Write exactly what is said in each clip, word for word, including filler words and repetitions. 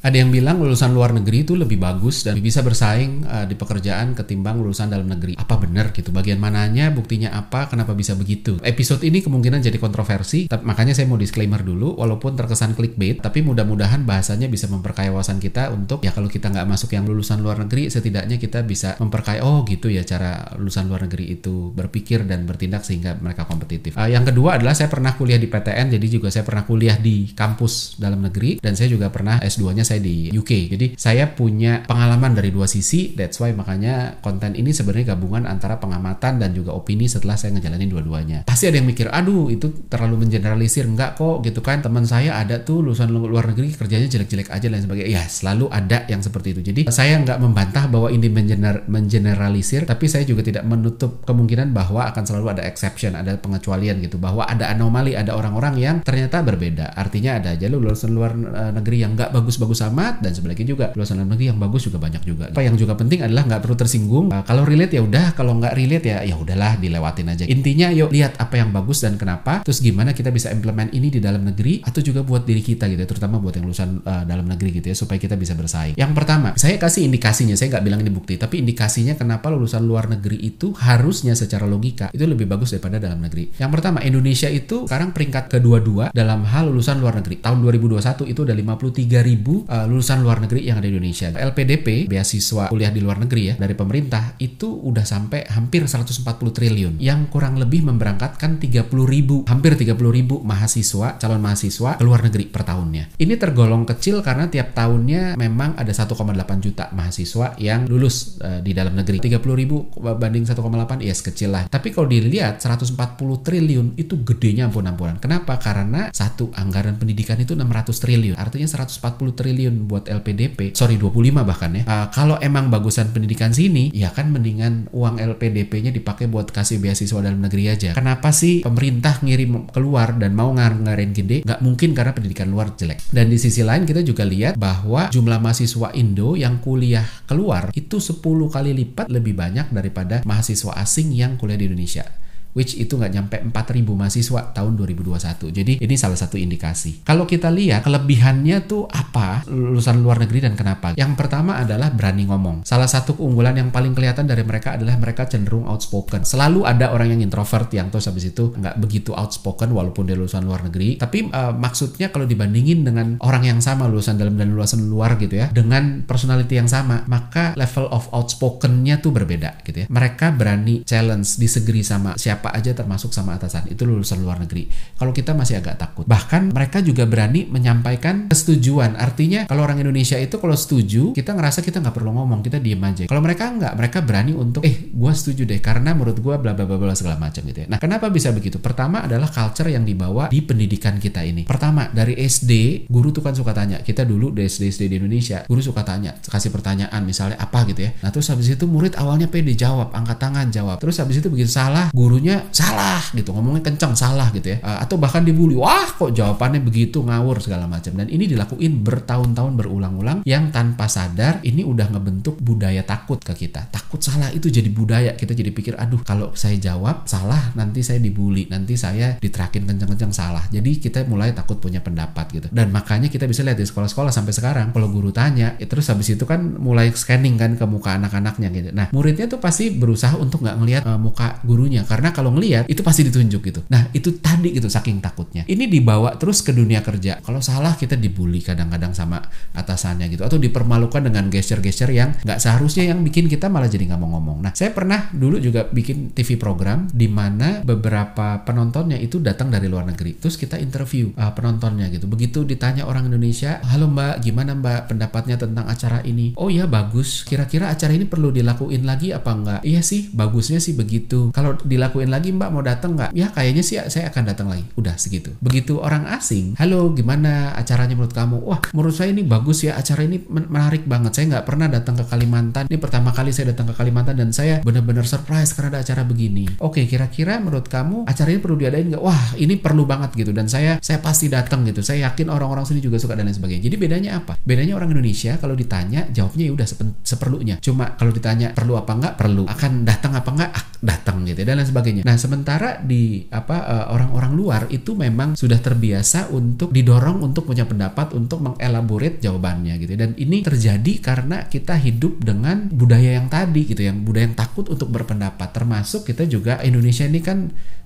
Ada yang bilang lulusan luar negeri itu lebih bagus dan bisa bersaing uh, di pekerjaan ketimbang lulusan dalam negeri. Apa benar gitu? Bagian mananya? Buktinya apa? Kenapa bisa begitu? Episode ini kemungkinan jadi kontroversi, makanya saya mau disclaimer dulu, walaupun terkesan clickbait, tapi mudah-mudahan bahasanya bisa memperkaya wawasan kita untuk, ya kalau kita nggak masuk yang lulusan luar negeri, setidaknya kita bisa memperkaya, oh gitu ya cara lulusan luar negeri itu berpikir dan bertindak sehingga mereka kompetitif. Uh, yang kedua adalah saya pernah kuliah di P T N, jadi juga saya pernah kuliah di kampus dalam negeri, dan saya juga pernah S dua-nya saya di U K. Jadi saya punya pengalaman dari dua sisi, that's why makanya konten ini sebenarnya gabungan antara pengamatan dan juga opini setelah saya ngejalanin dua-duanya. Pasti ada yang mikir, aduh itu terlalu mengeneralisir, enggak kok gitu kan, teman saya ada tuh lulusan luar negeri kerjanya jelek-jelek aja dan sebagainya. Ya selalu ada yang seperti itu. Jadi saya nggak membantah bahwa ini mengener mengeneralisir, tapi saya juga tidak menutup kemungkinan bahwa akan selalu ada exception, ada pengecualian gitu, bahwa ada anomali, ada orang-orang yang ternyata berbeda. Artinya ada aja lulusan luar negeri yang nggak bagus-bagus amat, dan sebagainya juga lulusan luar negeri yang bagus juga banyak juga. Apa yang juga penting adalah nggak perlu tersinggung. Uh, kalau relate ya udah, kalau nggak relate ya ya udahlah dilewatin aja. Intinya yuk lihat apa yang bagus dan kenapa, terus gimana kita bisa implement ini di dalam negeri atau juga buat diri kita gitu, terutama buat yang lulusan uh, dalam negeri gitu ya, supaya kita bisa bersaing. Yang pertama, saya kasih indikasinya, saya nggak bilang ini bukti, tapi indikasinya kenapa lulusan luar negeri itu harusnya secara logika itu lebih bagus daripada dalam negeri. Yang pertama, Indonesia itu sekarang peringkat kedua-dua dalam hal lulusan luar negeri. Tahun dua ribu dua puluh satu itu ada lima puluh tiga ribu Uh, lulusan luar negeri yang ada di Indonesia. L P D P, beasiswa kuliah di luar negeri ya, dari pemerintah itu udah sampai hampir seratus empat puluh triliun, yang kurang lebih memberangkatkan tiga puluh ribu, hampir tiga puluh ribu mahasiswa, calon mahasiswa ke luar negeri per tahunnya. Ini tergolong kecil karena tiap tahunnya memang ada satu koma delapan juta mahasiswa yang lulus uh, di dalam negeri. tiga puluh ribu banding satu koma delapan, yes kecil lah. Tapi kalau dilihat seratus empat puluh triliun itu gedenya ampun-ampunan. Kenapa? Karena satu, anggaran pendidikan itu enam ratus triliun, artinya seratus empat puluh triliun buat L P D P, sorry dua puluh lima bahkan ya. Uh, kalau emang bagusan pendidikan sini, ya kan mendingan uang L P D P-nya dipakai buat kasih beasiswa dalam negeri aja. Kenapa sih pemerintah ngirim keluar dan mau ngar-ngarin gede? Nggak mungkin karena pendidikan luar jelek. Dan di sisi lain kita juga lihat bahwa jumlah mahasiswa Indo yang kuliah keluar itu sepuluh kali lipat lebih banyak daripada mahasiswa asing yang kuliah di Indonesia, which itu nggak nyampe empat ribu mahasiswa tahun dua ribu dua puluh satu. Jadi ini salah satu indikasi. Kalau kita lihat kelebihannya tuh apa lulusan luar negeri dan kenapa? Yang pertama adalah berani ngomong. Salah satu keunggulan yang paling kelihatan dari mereka adalah mereka cenderung outspoken. Selalu ada orang yang introvert yang terus habis itu nggak begitu outspoken walaupun dia lulusan luar negeri. Tapi uh, maksudnya kalau dibandingin dengan orang yang sama lulusan dalam dan lulusan luar gitu ya, dengan personality yang sama, maka level of outspoken-nya tuh berbeda gitu ya. Mereka berani challenge, disagree sama siapa apa aja termasuk sama atasan, itu lulusan luar negeri. Kalau kita masih agak takut. Bahkan mereka juga berani menyampaikan kesetujuan. Artinya kalau orang Indonesia itu kalau setuju, kita ngerasa kita nggak perlu ngomong, kita diem aja. Kalau mereka nggak, mereka berani untuk eh gue setuju deh karena menurut gue bla bla bla segala macam gitu ya. Nah kenapa bisa begitu? Pertama adalah culture yang dibawa di pendidikan kita ini. Pertama dari S D, guru tuh kan suka tanya. Kita dulu di S D S D di Indonesia, guru suka tanya, kasih pertanyaan misalnya apa gitu ya. Nah terus habis itu murid awalnya pede jawab, angkat tangan jawab. Terus habis itu begitu salah, gurunya salah gitu, ngomongnya kencang salah gitu ya, atau bahkan dibully, wah kok jawabannya begitu, ngawur segala macam. Dan ini dilakuin bertahun-tahun berulang-ulang, yang tanpa sadar ini udah ngebentuk budaya takut ke kita. Takut salah itu jadi budaya, kita jadi pikir aduh kalau saya jawab salah nanti saya dibully, nanti saya diterakin kencang-kencang salah. Jadi kita mulai takut punya pendapat gitu. Dan makanya kita bisa lihat di sekolah-sekolah sampai sekarang kalau guru tanya ya, terus habis itu kan mulai scanning kan ke muka anak-anaknya gitu. Nah muridnya tuh pasti berusaha untuk nggak ngelihat uh, muka gurunya, karena kalau ngelihat itu pasti ditunjuk gitu. Nah itu tadi gitu, saking takutnya. Ini dibawa terus ke dunia kerja. Kalau salah kita dibully kadang-kadang sama atasannya gitu, atau dipermalukan dengan gesture-gesture yang nggak seharusnya, yang bikin kita malah jadi nggak mau ngomong. Nah saya pernah dulu juga bikin T V program di mana beberapa penontonnya itu datang dari luar negeri. Terus kita interview uh, penontonnya gitu. Begitu ditanya orang Indonesia, halo mbak, gimana mbak pendapatnya tentang acara ini? Oh ya bagus. Kira-kira acara ini perlu dilakuin lagi apa nggak? Iya sih, bagusnya sih begitu. Kalau dilakuin lagi mbak mau datang nggak? Ya kayaknya sih saya akan datang lagi. Udah segitu. Begitu orang asing, halo gimana acaranya menurut kamu? Wah menurut saya ini bagus ya, acara ini menarik banget, saya nggak pernah datang ke Kalimantan, ini pertama kali saya datang ke Kalimantan dan saya benar-benar surprise karena ada acara begini. Oke, kira-kira menurut kamu acara ini perlu diadain nggak? Wah ini perlu banget gitu, dan saya saya pasti datang gitu, saya yakin orang-orang sini juga suka dan lain sebagainya. Jadi bedanya apa? Bedanya orang Indonesia kalau ditanya jawabnya ya udah seperlunya, cuma kalau ditanya perlu apa nggak, perlu, akan datang apa nggak, datang gitu dan lain sebagainya. Nah sementara di apa orang-orang luar itu memang sudah terbiasa untuk didorong untuk punya pendapat, untuk mengelaborate jawabannya gitu. Dan ini terjadi karena kita hidup dengan budaya yang tadi gitu, yang budaya yang takut untuk berpendapat. Termasuk kita juga, Indonesia ini kan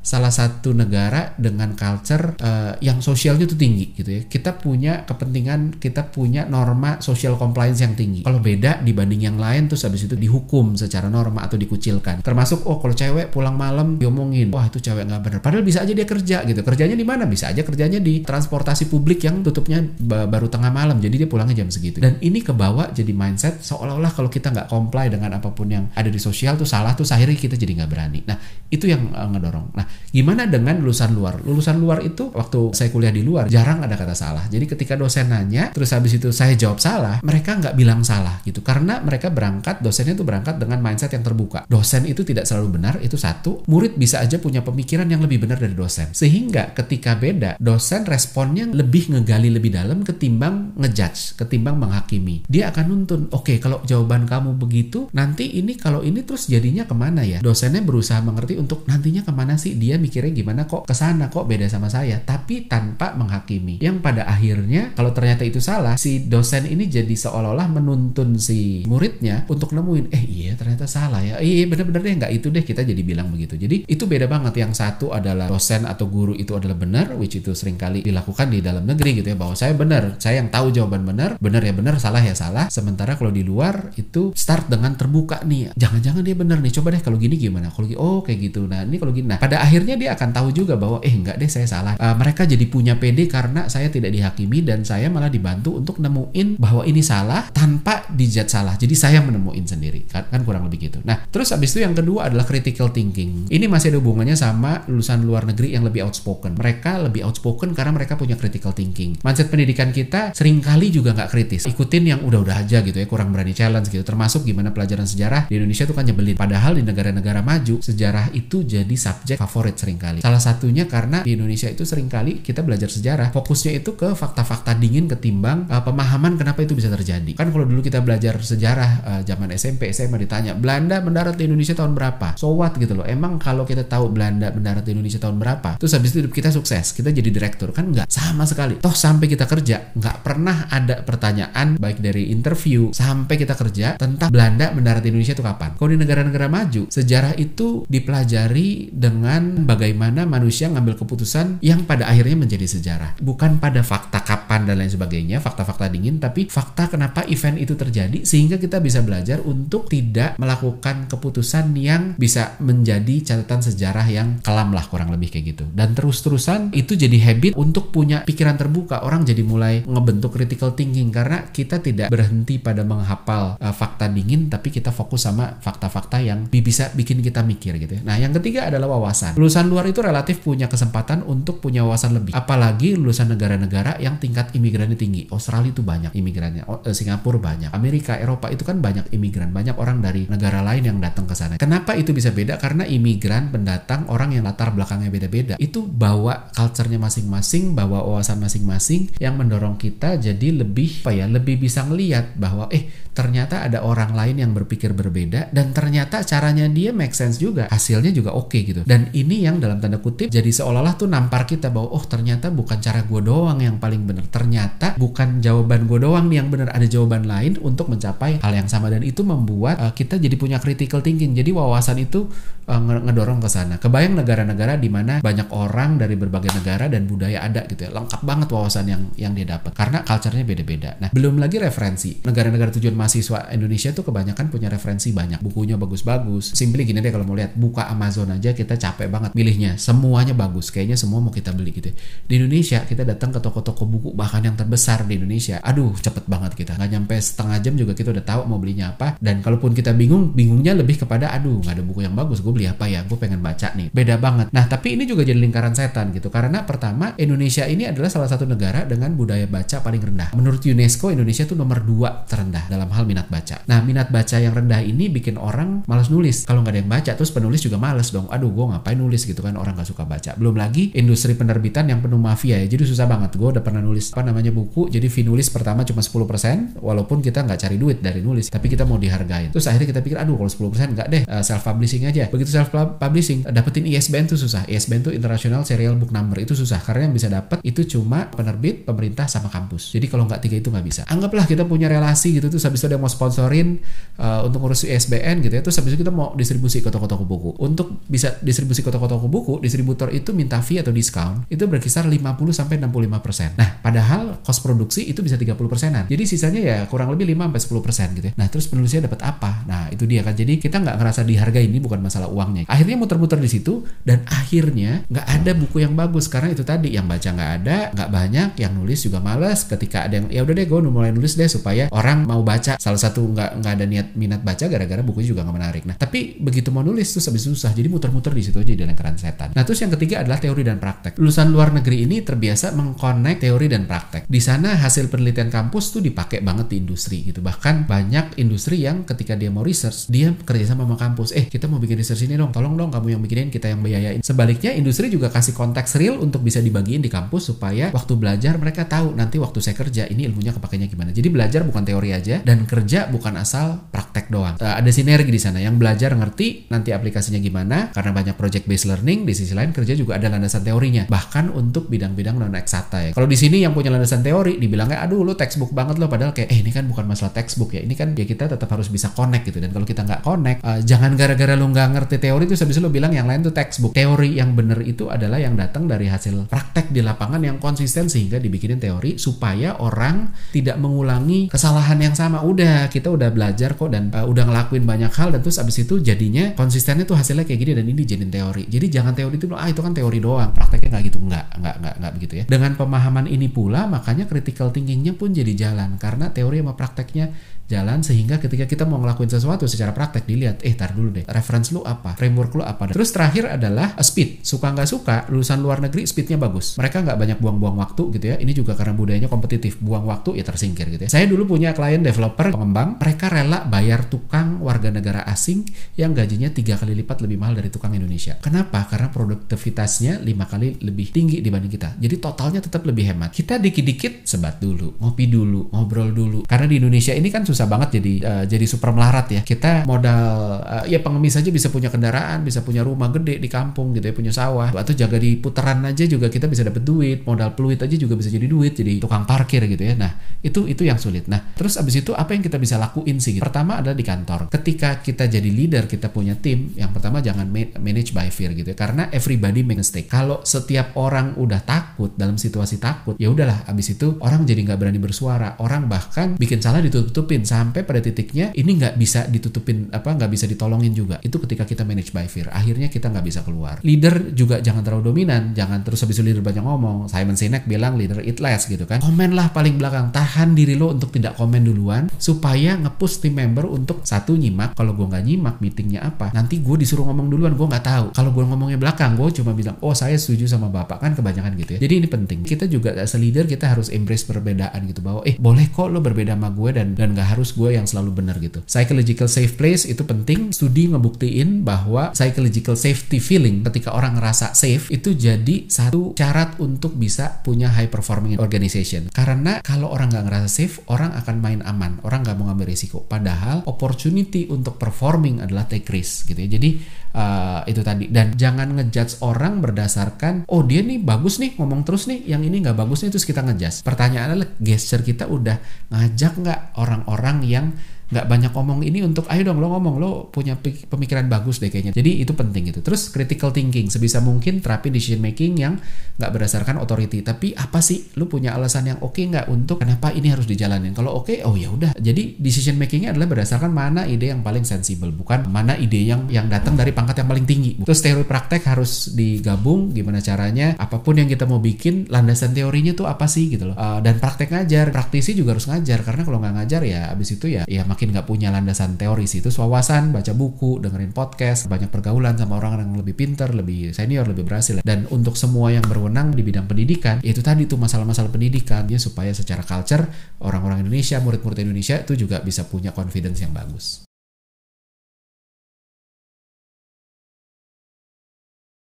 salah satu negara dengan culture uh, yang sosialnya itu tinggi gitu ya. Kita punya kepentingan, kita punya norma social compliance yang tinggi. Kalau beda dibanding yang lain terus habis itu dihukum secara norma atau dikucilkan. Termasuk oh kalau cewek pulang malam diomongin, wah itu cewek nggak bener. Padahal bisa aja dia kerja gitu. Kerjanya di mana? Bisa aja kerjanya di transportasi publik yang tutupnya baru tengah malam. Jadi dia pulangnya jam segitu. Dan ini kebawa jadi mindset seolah-olah kalau kita nggak comply dengan apapun yang ada di sosial tuh salah, tuh akhirnya kita jadi nggak berani. Nah itu yang uh, ngedorong. Nah gimana dengan lulusan luar? Lulusan luar itu waktu saya kuliah di luar jarang ada kata salah. Jadi ketika dosen nanya terus habis itu saya jawab salah, mereka nggak bilang salah gitu. Karena mereka berangkat, dosennya itu berangkat dengan mindset yang terbuka. Dosen itu tidak selalu benar, itu satu. Murid bisa aja punya pemikiran yang lebih benar dari dosen. Sehingga ketika beda, dosen responnya lebih ngegali lebih dalam ketimbang ngejudge, ketimbang menghakimi. Dia akan nuntun, oke kalau jawaban kamu begitu, nanti ini kalau ini terus jadinya kemana ya? Dosennya berusaha mengerti untuk nantinya kemana sih? Dia mikirnya gimana kok kesana kok beda sama saya, tapi tanpa menghakimi, yang pada akhirnya kalau ternyata itu salah, si dosen ini jadi seolah-olah menuntun si muridnya untuk nemuin, eh iya ternyata salah ya, iya bener-bener deh nggak itu deh, kita jadi bilang begitu. Jadi itu beda banget. Yang satu adalah dosen atau guru itu adalah benar, which itu seringkali dilakukan di dalam negeri gitu ya, bahwa saya benar, saya yang tahu jawaban benar, benar ya benar, salah ya salah. Sementara kalau di luar itu start dengan terbuka nih, jangan-jangan dia benar nih, coba deh kalau gini gimana, kalau gini oh kayak gitu, nah ini kalau gini, nah pada akhirnya akhirnya dia akan tahu juga bahwa eh enggak deh saya salah. Uh, mereka jadi punya P D karena saya tidak dihakimi dan saya malah dibantu untuk nemuin bahwa ini salah tanpa dijat salah. Jadi saya menemuin sendiri. Kan, kan kurang lebih gitu. Nah, terus abis itu yang kedua adalah critical thinking. Ini masih ada hubungannya sama lulusan luar negeri yang lebih outspoken. Mereka lebih outspoken karena mereka punya critical thinking. Mindset pendidikan kita seringkali juga nggak kritis. Ikutin yang udah-udah aja gitu ya, kurang berani challenge gitu. Termasuk gimana pelajaran sejarah di Indonesia tuh kan nyebelin. Padahal di negara-negara maju sejarah itu jadi subjek favorit seringkali. Salah satunya karena di Indonesia itu seringkali kita belajar sejarah fokusnya itu ke fakta-fakta dingin ketimbang uh, pemahaman kenapa itu bisa terjadi. Kan kalau dulu kita belajar sejarah uh, zaman S M P S M A ditanya Belanda mendarat di Indonesia tahun berapa? So what gitu loh. Emang kalau kita tahu Belanda mendarat di Indonesia tahun berapa? Terus habis itu hidup kita sukses, kita jadi direktur kan nggak sama sekali. Toh sampai kita kerja nggak pernah ada pertanyaan baik dari interview sampai kita kerja tentang Belanda mendarat di Indonesia itu kapan. Kalau di negara-negara maju sejarah itu dipelajari dengan bagaimana manusia ngambil keputusan yang pada akhirnya menjadi sejarah. Bukan pada fakta kapan dan lain sebagainya, fakta-fakta dingin, tapi fakta kenapa event itu terjadi sehingga kita bisa belajar untuk tidak melakukan keputusan yang bisa menjadi catatan sejarah yang kelam lah, kurang lebih kayak gitu. Dan terus-terusan itu jadi habit untuk punya pikiran terbuka. Orang jadi mulai ngebentuk critical thinking karena kita tidak berhenti pada menghafal uh, fakta dingin, tapi kita fokus sama fakta-fakta yang bisa bikin kita mikir gitu ya. Nah yang ketiga adalah wawasan. Lulusan luar itu relatif punya kesempatan untuk punya wawasan lebih. Apalagi lulusan negara-negara yang tingkat imigrannya tinggi. Australia itu banyak imigrannya, Singapura banyak, Amerika, Eropa itu kan banyak imigran, banyak orang dari negara lain yang datang ke sana. Kenapa itu bisa beda? Karena imigran, pendatang, orang yang latar belakangnya beda-beda, itu bawa culture-nya masing-masing, bawa wawasan masing-masing yang mendorong kita jadi lebih apa ya, lebih bisa ngeliat bahwa eh ternyata ada orang lain yang berpikir berbeda dan ternyata caranya dia make sense juga, hasilnya juga oke gitu. Dan ini yang dalam tanda kutip jadi seolah-olah tuh nampar kita bahwa oh ternyata bukan cara gue doang yang paling bener, ternyata bukan jawaban gue doang nih yang bener, ada jawaban lain untuk mencapai hal yang sama. Dan itu membuat uh, kita jadi punya critical thinking, jadi wawasan itu uh, ngedorong ke sana. Kebayang negara-negara di mana banyak orang dari berbagai negara dan budaya ada gitu ya, lengkap banget wawasan yang yang dia dapat karena culture-nya beda-beda. Nah belum lagi referensi, negara-negara tujuan mahasiswa Indonesia tuh kebanyakan punya referensi banyak, bukunya bagus-bagus. Simply gini deh, kalau mau lihat buka Amazon aja kita capek banget milihnya, semuanya bagus, kayaknya semua mau kita beli gitu ya. Di Indonesia kita datang ke toko-toko buku bahkan yang terbesar di Indonesia, aduh cepet banget, kita nggak nyampe setengah jam juga kita udah tahu mau belinya apa. Dan kalaupun kita bingung, bingungnya lebih kepada aduh nggak ada buku yang bagus, gue beli apa ya, gue pengen baca nih, beda banget. Nah tapi ini juga jadi lingkaran setan gitu, karena pertama Indonesia ini adalah salah satu negara dengan budaya baca paling rendah. Menurut UNESCO Indonesia tuh nomor dua terendah dalam hal minat baca. Nah minat baca yang rendah ini bikin orang malas nulis, kalau nggak ada yang baca terus penulis juga malas dong, aduh gue ngapain nulis gitu kan, orang gak suka baca. Belum lagi industri penerbitan yang penuh mafia ya, jadi susah banget. Gue udah pernah nulis apa namanya buku, jadi fee nulis pertama cuma sepuluh persen, walaupun kita nggak cari duit dari nulis, tapi kita mau dihargain. Terus akhirnya kita pikir aduh kalau sepuluh persen nggak deh, self publish publishing aja. Begitu self publishing, dapetin I S B N tuh susah. I S B N tuh International Serial Book Number, itu susah karena yang bisa dapat itu cuma penerbit, pemerintah, sama kampus. Jadi kalau nggak tiga itu nggak bisa. Anggaplah kita punya relasi gitu, terus habis itu dia mau sponsorin uh, untuk ngurus I S B N gitu ya, terus habis itu kita mau distribusi ke toko-toko buku. Untuk bisa distribusi ke toko-toko buku, distributor itu minta fee atau discount itu berkisar lima puluh sampai enam puluh lima persen. Nah, padahal cost produksi itu bisa tiga puluh persenan. Jadi sisanya ya kurang lebih lima sampai sepuluh persen gitu ya. Nah, terus penulisnya dapat apa? Nah, itu dia kan. Jadi kita nggak ngerasa dihargai, ini bukan masalah uangnya. Akhirnya muter-muter di situ dan akhirnya nggak ada buku yang bagus karena itu tadi yang baca nggak ada, nggak banyak, yang nulis juga males. Ketika ada yang ya udah deh gue mulai nulis deh supaya orang mau baca. Salah satu nggak nggak ada niat minat baca gara-gara bukunya juga nggak menarik. Nah, tapi begitu mau nulis terus habis susah. Jadi muter-muter di situ aja di lingkaran setan. Nah, terus yang ketiga adalah teori dan praktek. Lulusan luar negeri ini terbiasa mengkonek teori dan praktek. Di sana hasil penelitian kampus tuh dipakai banget di industri gitu. Bahkan banyak industri yang ketika dia mau research, dia kerja sama sama kampus. Eh, kita mau bikin research ini dong, tolong dong kamu yang bikinin, kita yang biayain. Sebaliknya industri juga kasih konteks real untuk bisa dibagiin di kampus supaya waktu belajar mereka tahu nanti waktu saya kerja ini ilmunya kepakainya gimana. Jadi belajar bukan teori aja dan kerja bukan asal praktek doang. E, ada sinergi di sana. Yang belajar ngerti nanti aplikasinya gimana karena banyak project based learning. Di sisi lain kerja juga ada landasan teorinya. Bahkan untuk bidang-bidang non eksakta ya. Kalau di sini yang punya landasan teori dibilangnya aduh lu textbook banget lo, padahal kayak eh ini kan bukan masalah textbook ya. Ini kan ya kita tetap harus bisa connect gitu. Dan kalau kita nggak connect, uh, jangan gara-gara lu nggak ngerti teori itu habis lu bilang yang lain tuh textbook. Teori yang bener itu adalah yang datang dari hasil praktek di lapangan yang konsisten sehingga dibikinin teori supaya orang tidak mengulangi kesalahan yang sama. Udah, kita udah belajar kok dan uh, udah ngelakuin banyak hal dan terus abis itu jadinya konsistennya tuh hasilnya kayak gini dan ini dijadiin teori. Jadi jangan teori itu ah itu kan teori doang, prakteknya nggak gitu, nggak nggak nggak nggak begitu ya. Dengan pemahaman ini pula makanya critical thinkingnya pun jadi jalan karena teori sama prakteknya jalan sehingga ketika kita mau ngelakuin sesuatu secara praktek dilihat, eh tar dulu deh, reference lu apa, framework lu apa. Terus terakhir adalah speed. Suka nggak suka, lulusan luar negeri speednya bagus. Mereka nggak banyak buang-buang waktu gitu ya. Ini juga karena budayanya kompetitif, buang waktu ya tersingkir gitu ya. Saya dulu punya klien developer pengembang, mereka rela bayar tukang warga negara asing yang gajinya tiga kali lipat lebih mahal dari tukang Indonesia. Kenapa? Karena produktivitasnya lima kali lebih tinggi dibanding kita. Jadi totalnya tetap lebih hemat. Kita dikit-dikit sebat dulu, ngopi dulu, ngobrol dulu. Karena di Indonesia ini kan susah banget jadi uh, jadi super melarat ya. Kita modal uh, ya pengemis aja bisa punya kendaraan, bisa punya rumah gede di kampung gitu ya, punya sawah. Atau jaga di putaran aja juga kita bisa dapet duit, modal peluit aja juga bisa jadi duit, jadi tukang parkir gitu ya. Nah, itu itu yang sulit. Nah, terus abis itu apa yang kita bisa lakuin sih? Gitu. Pertama adalah di kantor. Ketika kita jadi leader, kita punya tim, yang pertama jangan manage by fear gitu ya. Karena everybody make mistake. Kalau setiap orang udah takut dalam situasi takut, ya udahlah abis itu orang jadi nggak berani bersuara. Orang bahkan bikin salah ditutup-tutupin sampai pada titiknya ini nggak bisa ditutupin, apa nggak bisa ditolongin juga. Itu ketika kita manage by fear, akhirnya kita nggak bisa keluar. Leader juga jangan terlalu dominan, jangan terus habis itu leader banyak ngomong. Simon Sinek bilang leader eat less gitu kan. Komen lah paling belakang, tahan diri lo untuk tidak komen duluan supaya ngepush tim member untuk satu nyimak. Kalau gue nggak nyimak meetingnya apa, nanti gue disuruh ngomong duluan gue nggak tahu. Kalau gue ngomongnya belakang gue cuma bilang oh saya setuju sama bapak, kan kebanyakan gitu ya. Jadi ini penting. Kita juga as leader kita harus embrace perbedaan gitu, bahwa eh boleh kok lo berbeda sama gue dan dan nggak harus gue yang selalu benar gitu. Psychological safe place itu penting. Studi ngebuktiin bahwa psychological safety feeling, ketika orang ngerasa safe, itu jadi satu syarat untuk bisa punya high performing organization. Karena kalau orang nggak ngerasa safe, orang akan main aman, orang nggak mau ngambil risiko. Padahal opportunity untuk performing adalah take risk gitu ya. Jadi Uh, itu tadi, dan jangan ngejudge orang berdasarkan oh dia nih bagus nih ngomong terus nih, yang ini nggak bagus nih terus kita ngejudge. Pertanyaannya adalah gesture kita udah ngajak nggak orang-orang yang nggak banyak ngomong ini untuk ayo dong lo ngomong, lo punya pemikiran bagus deh kayaknya. Jadi itu penting gitu. Terus critical thinking sebisa mungkin terapi decision making yang nggak berdasarkan authority, tapi apa sih lo punya alasan yang oke okay nggak untuk kenapa ini harus dijalanin. Kalau oke okay, oh ya udah. Jadi decision makingnya adalah berdasarkan mana ide yang paling sensible, bukan mana ide yang yang datang dari pangkat yang paling tinggi. Terus teori praktek harus digabung. Gimana caranya? Apapun yang kita mau bikin, landasan teorinya tuh apa sih gitu loh. Uh, dan praktek ngajar, praktisi juga harus ngajar karena kalau nggak ngajar ya abis itu ya ya makin nggak punya landasan teori sih. Itu wawasan, baca buku, dengerin podcast, banyak pergaulan sama orang yang lebih pinter, lebih senior, lebih berhasil. Dan untuk semua yang berwenang di bidang pendidikan, ya itu tadi tuh masalah-masalah pendidikan ya, supaya secara culture orang-orang Indonesia, murid-murid Indonesia itu juga bisa punya confidence yang bagus.